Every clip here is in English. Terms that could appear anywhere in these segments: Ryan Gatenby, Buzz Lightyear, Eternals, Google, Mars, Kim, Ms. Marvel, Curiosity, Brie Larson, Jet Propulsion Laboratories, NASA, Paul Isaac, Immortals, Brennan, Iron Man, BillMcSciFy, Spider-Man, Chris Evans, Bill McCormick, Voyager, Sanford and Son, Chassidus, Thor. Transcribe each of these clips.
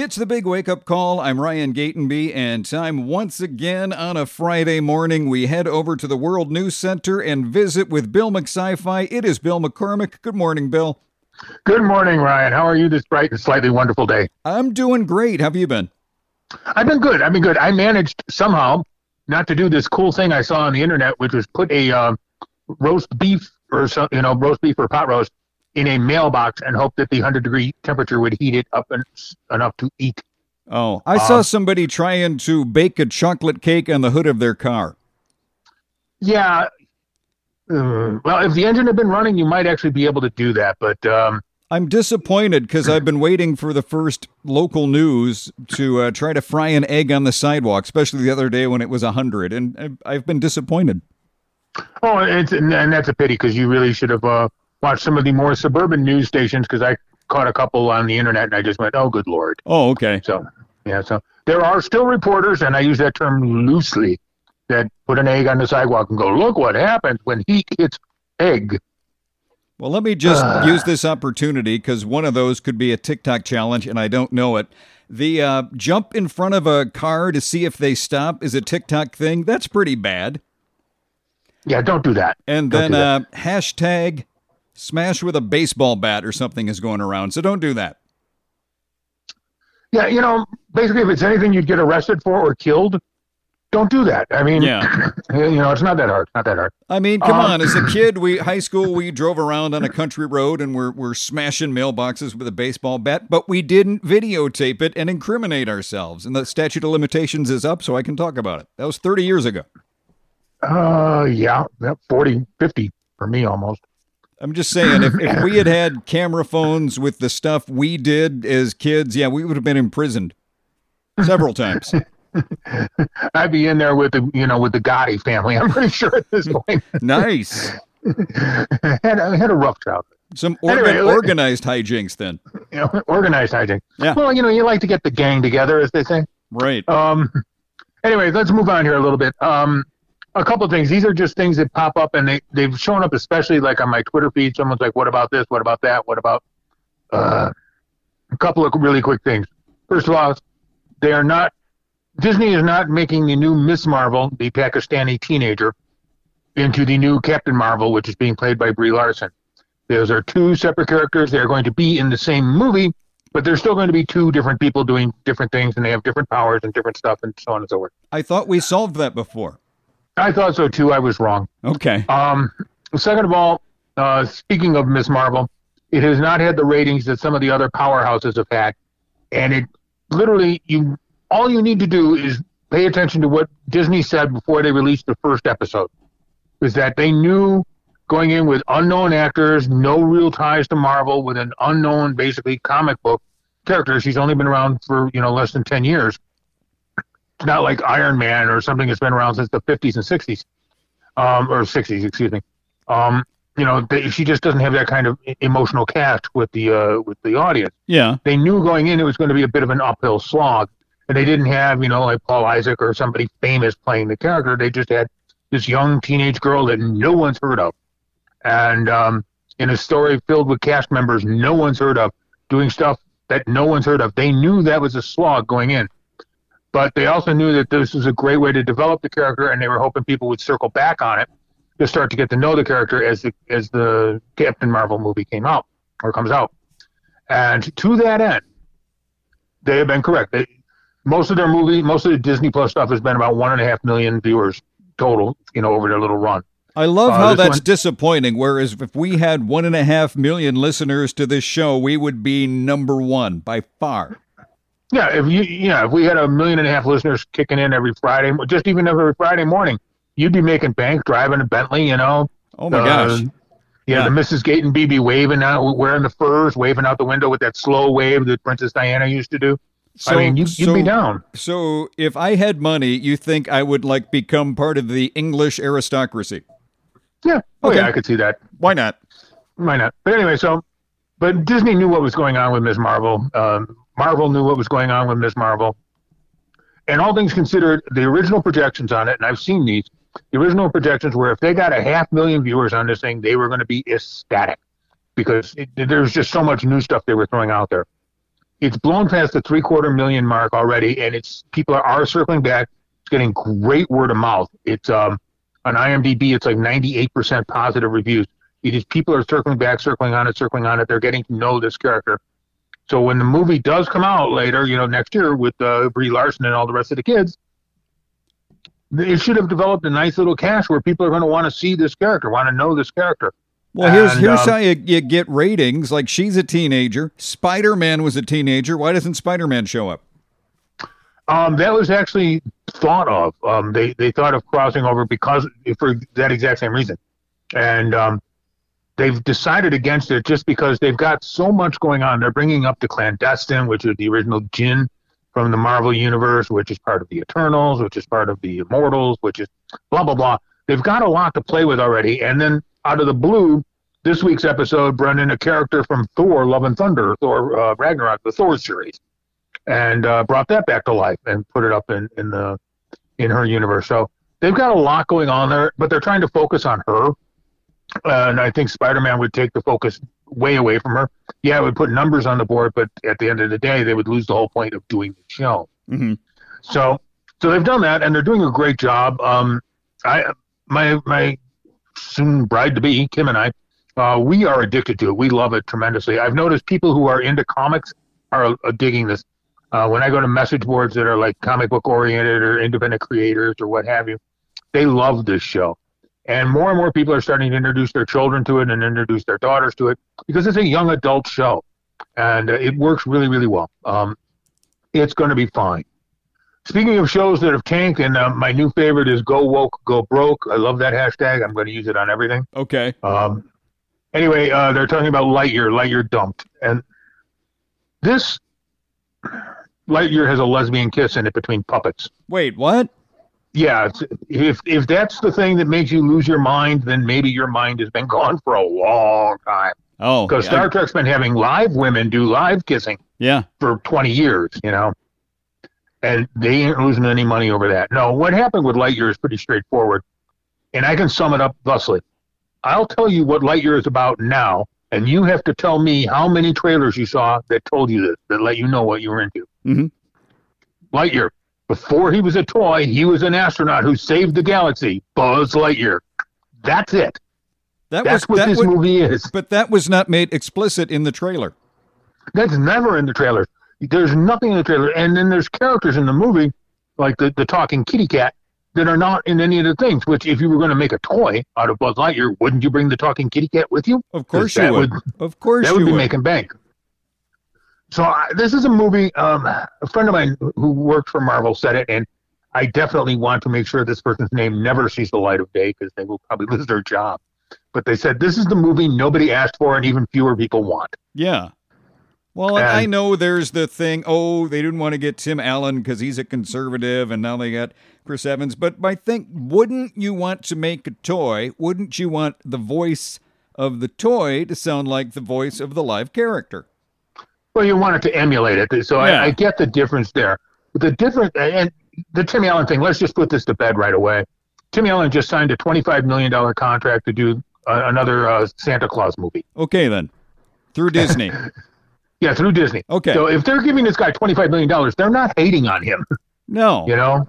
It's the Big Wake Up Call. I'm Ryan Gatenby, and time once again on a Friday morning. We head over to the World News Center and visit with Bill McSciFy. It is Bill McCormick. Good morning, Bill. Good morning, Ryan. How are you this bright and slightly wonderful day? I'm doing great. How have you been? I've been good. I managed somehow not to do this cool thing I saw on the internet, which was put a roast beef or some, roast beef or pot roast in a mailbox and hope that the 100-degree temperature would heat it up enough to eat. Oh, I saw somebody trying to bake a chocolate cake on the hood of their car. Yeah. Well, if the engine had been running, you might actually be able to do that, but... I'm disappointed because I've been waiting for the first local news to try to fry an egg on the sidewalk, especially the other day when it was 100, and I've been disappointed. Oh, and that's a pity because you really should have watched some of the more suburban news stations, because I caught a couple on the internet and I just went, oh, good Lord. Oh, okay. So there are still reporters, and I use that term loosely, that put an egg on the sidewalk and go, look what happens when heat hits egg. Well, let me just use this opportunity, because one of those could be a TikTok challenge, and I don't know it. The jump in front of a car to see if they stop is a TikTok thing. That's pretty bad. Yeah, don't do that. And then hashtag smash with a baseball bat or something is going around, so don't do that. Yeah, basically if it's anything you'd get arrested for or killed, don't do that. I mean, yeah. It's not that hard. I mean, come on. As a kid, we drove around on a country road and we're smashing mailboxes with a baseball bat, but we didn't videotape it and incriminate ourselves. And the statute of limitations is up, so I can talk about it. That was 30 years ago. Yeah, 40, 50 for me almost. I'm just saying, if we had camera phones with the stuff we did as kids, yeah, we would have been imprisoned several times. I'd be in there with the Gotti family, I'm pretty sure, at this point. Nice. I had a rough childhood. Organized hijinks then. Organized hijinks. Yeah. Well, you like to get the gang together, as they say. Right. Anyway, let's move on here a little bit. A couple of things. These are just things that pop up, and they've shown up, especially like on my Twitter feed. Someone's like, what about this? What about that? What about a couple of really quick things. First of all, Disney is not making the new Ms. Marvel, the Pakistani teenager, into the new Captain Marvel, which is being played by Brie Larson. Those are two separate characters. They're going to be in the same movie, but they're still going to be two different people doing different things, and they have different powers and different stuff and so on and so forth. I thought we solved that before. I thought so, too. I was wrong. Okay. Second of all, speaking of Ms. Marvel, it has not had the ratings that some of the other powerhouses have had, and it literally... All you need to do is pay attention to what Disney said before they released the first episode, is that they knew going in with unknown actors, no real ties to Marvel, with an unknown, basically, comic book character. She's only been around for, less than 10 years. It's not like Iron Man or something that's been around since the 50s and 60s, or 60s, excuse me. She just doesn't have that kind of emotional cast with the audience. Yeah. They knew going in it was going to be a bit of an uphill slog. And they didn't have, like Paul Isaac or somebody famous playing the character. They just had this young teenage girl that no one's heard of. And in a story filled with cast members no one's heard of, doing stuff that no one's heard of. They knew that was a slog going in. But they also knew that this was a great way to develop the character, and they were hoping people would circle back on it to start to get to know the character as the Captain Marvel movie comes out. And to that end, they have been correct. Most of the Disney Plus stuff has been about 1.5 million viewers total, over their little run. I love how that's disappointing, whereas if we had 1.5 million listeners to this show, we would be number one by far. Yeah, if we had 1.5 million listeners kicking in every Friday, just even every Friday morning, you'd be making bank, driving a Bentley, Oh, my gosh. Yeah, the Mrs. Gatenby be waving out, wearing the furs, waving out the window with that slow wave that Princess Diana used to do. So, you'd be down. So if I had money, you think I would become part of the English aristocracy? Yeah. Oh, okay. Yeah, I could see that. Why not? But anyway, but Disney knew what was going on with Ms. Marvel. Marvel knew what was going on with Ms. Marvel. And all things considered, the original projections on it, and I've seen these, the original projections were if they got 500,000 viewers on this thing, they were going to be ecstatic because there was just so much new stuff they were throwing out there. It's blown past the 750,000 mark already, and it's people are circling back. It's getting great word of mouth. It's on IMDb, it's like 98% positive reviews. It is people are circling back, circling on it. They're getting to know this character. So when the movie does come out later, you know, next year with Brie Larson and all the rest of the kids, it should have developed a nice little cast where people are going to want to see this character, want to know this character. Well, here's how you get ratings. Like, she's a teenager. Spider-Man was a teenager. Why doesn't Spider-Man show up? That was actually thought of. They thought of crossing over for that exact same reason. And they've decided against it just because they've got so much going on. They're bringing up the Clandestine, which is the original Jinn from the Marvel Universe, which is part of the Eternals, which is part of the Immortals, which is blah, blah, blah. They've got a lot to play with already. And then out of the blue, this week's episode, Brennan, a character from Thor, Love and Thunder, Thor Ragnarok, the Thor series, and brought that back to life and put it up in her universe. So they've got a lot going on there, but they're trying to focus on her. And I think Spider-Man would take the focus way away from her. Yeah, it would put numbers on the board, but at the end of the day, they would lose the whole point of doing the show. Mm-hmm. So they've done that, and they're doing a great job. My soon bride-to-be, Kim and I, we are addicted to it. We love it tremendously. I've noticed people who are into comics are digging this. When I go to message boards that are like comic book oriented or independent creators or what have you, they love this show. And more people are starting to introduce their children to it and introduce their daughters to it because it's a young adult show. And it works really, really well. It's going to be fine. Speaking of shows that have tanked, and my new favorite is Go Woke, Go Broke. I love that hashtag. I'm going to use it on everything. Okay. Anyway, they're talking about Lightyear. Lightyear dumped. And this Lightyear has a lesbian kiss in it between puppets. Wait, what? Yeah. If that's the thing that makes you lose your mind, then maybe your mind has been gone for a long time. Oh. Because Star Trek's been having live women do live kissing for 20 years, you know. And they ain't losing any money over that. No, what happened with Lightyear is pretty straightforward, and I can sum it up thusly. I'll tell you what Lightyear is about now, and you have to tell me how many trailers you saw that told you this, that let you know what you were into. Mm-hmm. Lightyear, before he was a toy, he was an astronaut who saved the galaxy. Buzz Lightyear. That's it. That's what this movie is. But that was not made explicit in the trailer. That's never in the trailer. There's nothing in the trailer. And then there's characters in the movie, like the talking kitty cat, that are not in any of the things, which if you were going to make a toy out of Buzz Lightyear, wouldn't you bring the talking kitty cat with you? Of course you would. Of course you would. That would be making bank. So this is a movie, a friend of mine who worked for Marvel said it, and I definitely want to make sure this person's name never sees the light of day because they will probably lose their job. But they said, this is the movie nobody asked for and even fewer people want. Yeah. Well, and I know there's the thing, they didn't want to get Tim Allen because he's a conservative, and now they got Chris Evans. But I think, wouldn't you want to make a toy? Wouldn't you want the voice of the toy to sound like the voice of the live character? Well, you want it to emulate it. So yeah. I get the difference there. The difference, and the Tim Allen thing, let's just put this to bed right away. Tim Allen just signed a $25 million contract to do another Santa Claus movie. Okay, then. Through Disney. Yeah, through Disney. Okay. So if they're giving this guy $25 million, they're not hating on him. No. You know,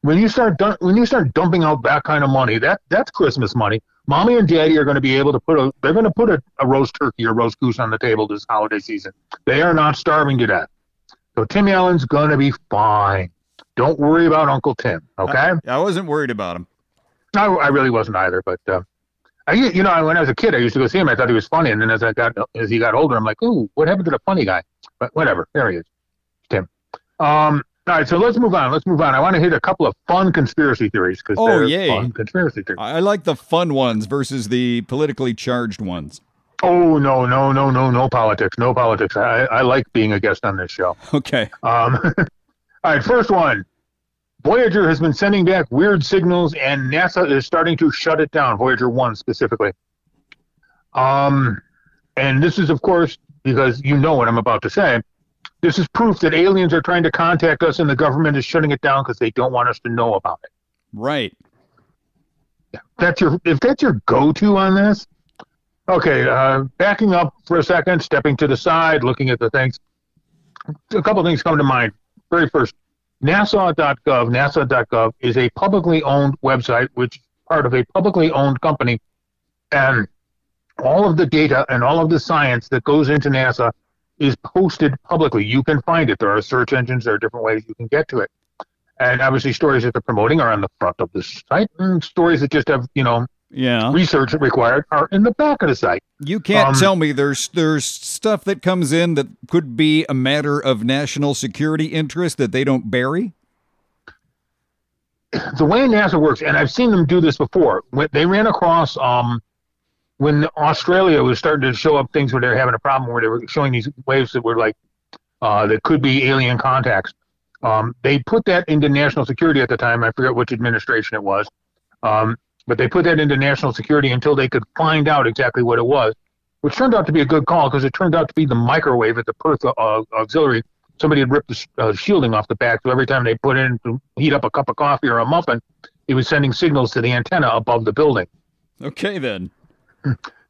when you start dumping out that kind of money, that's Christmas money. Mommy and daddy are going to be able to put a roast turkey or roast goose on the table this holiday season. They are not starving to death. So Tim Allen's going to be fine. Don't worry about Uncle Tim. Okay. I wasn't worried about him. I really wasn't either, but. When I was a kid, I used to go see him. I thought he was funny, and then as he got older, I'm like, "Ooh, what happened to the funny guy?" But whatever, there he is, Tim. All right, so let's move on. I want to hit a couple of fun conspiracy theories because they're fun conspiracy theories. I like the fun ones versus the politically charged ones. Oh no politics, no politics. I like being a guest on this show. Okay. All right, first one. Voyager has been sending back weird signals, and NASA is starting to shut it down, Voyager 1 specifically. And this is, of course, because you know what I'm about to say, this is proof that aliens are trying to contact us, and the government is shutting it down because they don't want us to know about it. Right. If that's your go-to on this, Okay, backing up for a second, stepping to the side, looking at the things. A couple of things come to mind. Very first, NASA.gov is a publicly owned website, which is part of a publicly owned company. And all of the data and all of the science that goes into NASA is posted publicly. You can find it. There are search engines. There are different ways you can get to it. And obviously stories that they're promoting are on the front of the site, and stories that just have, research required are in the back of the site. You can't tell me there's stuff that comes in that could be a matter of national security interest that they don't bury? The way NASA works, and I've seen them do this before, when they ran across when Australia was starting to show up things where they're having a problem, where they were showing these waves that were like that could be alien contacts. They put that into national security at the time. I forget which administration it was. But they put that into national security until they could find out exactly what it was, which turned out to be a good call because it turned out to be the microwave at the Perth auxiliary. Somebody had ripped the shielding off the back, so every time they put in to heat up a cup of coffee or a muffin, it was sending signals to the antenna above the building. Okay, then.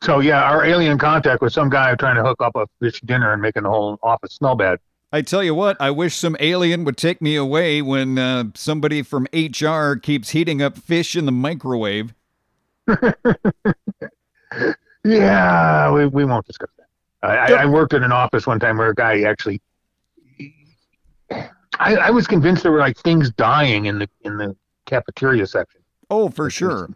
So, yeah, our alien contact was some guy trying to hook up a fish dinner and making the whole office smell bad. I tell you what, I wish some alien would take me away when somebody from HR keeps heating up fish in the microwave. Yeah, we won't discuss that. I worked in an office one time where a guy actually... I was convinced there were like things dying in the cafeteria section. Oh, for sure.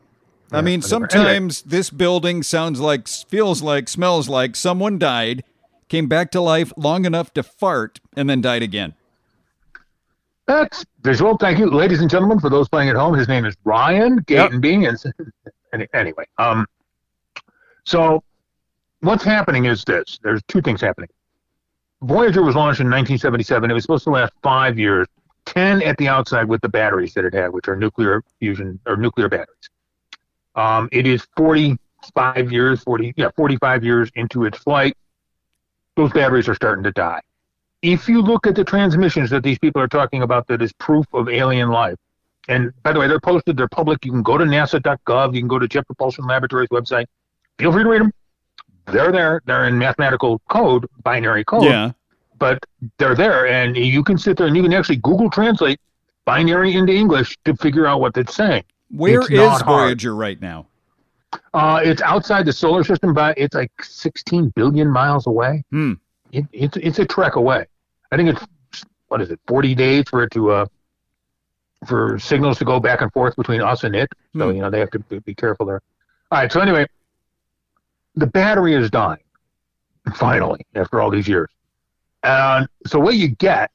Yeah, I mean, sometimes this building smells like someone died, came back to life long enough to fart, and then died again. That's visual. Thank you. Ladies and gentlemen, for those playing at home, his name is Ryan Gatenby. Yep. And anyway, so what's happening is this. There's two things happening. Voyager was launched in 1977. It was supposed to last 5 years, 10 at the outside with the batteries that it had, which are nuclear fusion or nuclear batteries. It is 45 years into its flight. Those batteries are starting to die. If you look at the transmissions that these people are talking about that is proof of alien life, and by the way, they're posted, they're public. You can go to NASA.gov. You can go to Jet Propulsion Laboratories website. Feel free to read them. They're there. They're in mathematical code, binary code. Yeah. But they're there, and you can sit there and you can actually Google Translate binary into English to figure out what it's saying. Where is Voyager right now? It's outside the solar system, but it's like 16 billion miles away. It's a trek away. I think it's 40 days for it to for signals to go back and forth between us and it. So they have to be careful there. All right. So anyway, the battery is dying finally after all these years, and so what you get.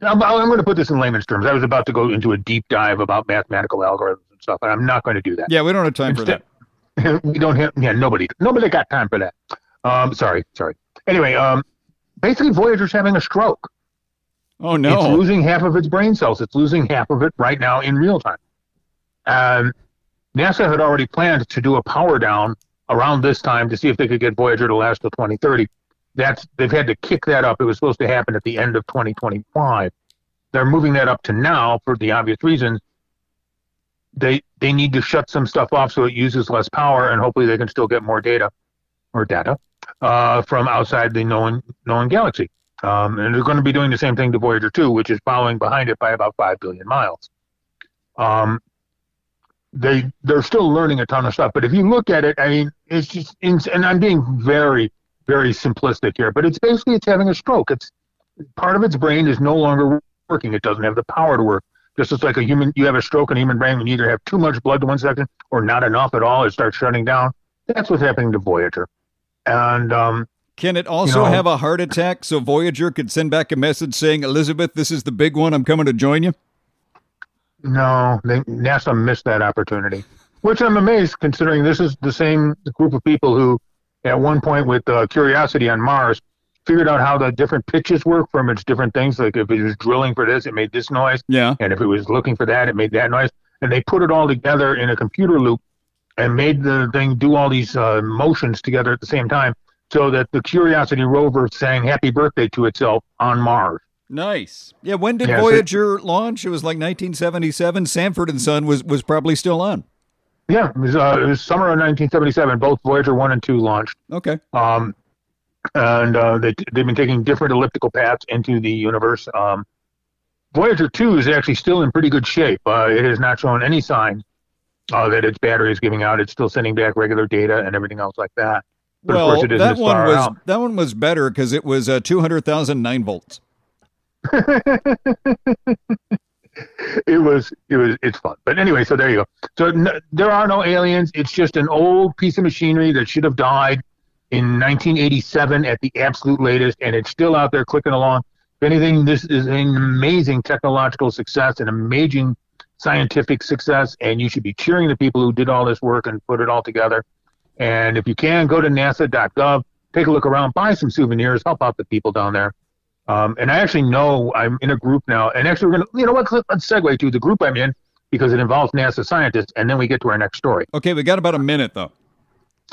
I'm going to put this in layman's terms. I was about to go into a deep dive about mathematical algorithms and stuff, and I'm not going to do that. Yeah, we don't have time for that. We don't have. Yeah, nobody got time for that. Sorry. Anyway, basically, Voyager's having a stroke. Oh no! It's losing half of its brain cells. It's losing half of it right now in real time. NASA had already planned to do a power down around this time to see if they could get Voyager to last till 2030. They've had to kick that up. It was supposed to happen at the end of 2025. They're moving that up to now for the obvious reason. They need to shut some stuff off so it uses less power, and hopefully they can still get more data from outside the known galaxy. And they're going to be doing the same thing to Voyager 2, which is following behind it by about 5 billion miles. They're still learning a ton of stuff. But if you look at it, I mean, it's just – and I'm being very – very simplistic here, but it's basically it's having a stroke. It's part of its brain is no longer working. It doesn't have the power to work. Just as like a human, you have a stroke in a human brain when you either have too much blood to one section or not enough at all. It starts shutting down. That's what's happening to Voyager. And can it also have a heart attack so Voyager could send back a message saying, "Elizabeth, this is the big one. I'm coming to join you"? No, NASA missed that opportunity, which I'm amazed considering this is the same group of people who at one point with Curiosity on Mars, figured out how the different pitches work from its different things. Like if it was drilling for this, it made this noise. Yeah. And if it was looking for that, it made that noise. And they put it all together in a computer loop and made the thing do all these motions together at the same time so that the Curiosity rover sang happy birthday to itself on Mars. Nice. Yeah, when did Voyager launch? It was like 1977. Sanford and Son was probably still on. Yeah, it was summer of 1977. Both Voyager 1 and 2 launched. Okay. And they've been taking different elliptical paths into the universe. Voyager 2 is actually still in pretty good shape. It has not shown any sign that its battery is giving out. It's still sending back regular data and everything else like that. But well, of course it isn't as far out. That one was better because it was 200,000 9 volts. It's fun. But anyway, so there you go. So there are no aliens. It's just an old piece of machinery that should have died in 1987 at the absolute latest, and it's still out there clicking along. If anything, this is an amazing technological success, an amazing scientific success, and you should be cheering the people who did all this work and put it all together. And if you can, go to nasa.gov, take a look around, buy some souvenirs, help out the people down there. And I actually know I'm in a group now, and actually we're going to, you know what, let's segue to the group I'm in because it involves NASA scientists, and then we get to our next story. Okay, we got about a minute, though.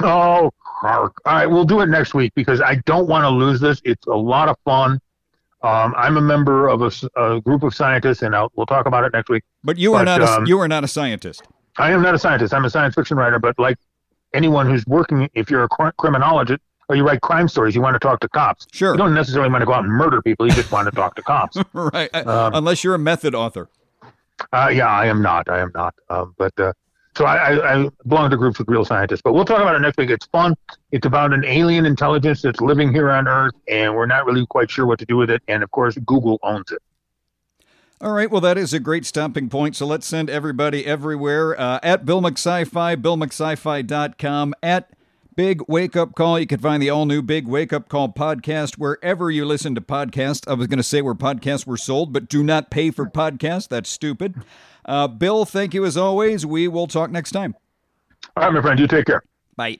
Oh, hark. All right, we'll do it next week because I don't want to lose this. It's a lot of fun. I'm a member of a group of scientists, and we'll talk about it next week. But you are not a scientist. I am not a scientist. I'm a science fiction writer, but like anyone who's working, if you're a criminologist, or you write crime stories, you want to talk to cops. Sure. You don't necessarily want to go out and murder people. You just want to talk to cops. Right. Unless you're a method author. Yeah, I am not. So I belong to groups with real scientists. But we'll talk about it next week. It's fun. It's about an alien intelligence that's living here on Earth, and we're not really quite sure what to do with it. And, of course, Google owns it. All right. Well, that is a great stopping point. So let's send everybody everywhere at BillMcSciFy, BillMcSciFy.com, at Big Wake Up Call. You can find the all-new Big Wake Up Call podcast wherever you listen to podcasts. I was going to say where podcasts were sold, but do not pay for podcasts. That's stupid. Bill, thank you as always. We will talk next time. All right, my friend. You take care. Bye.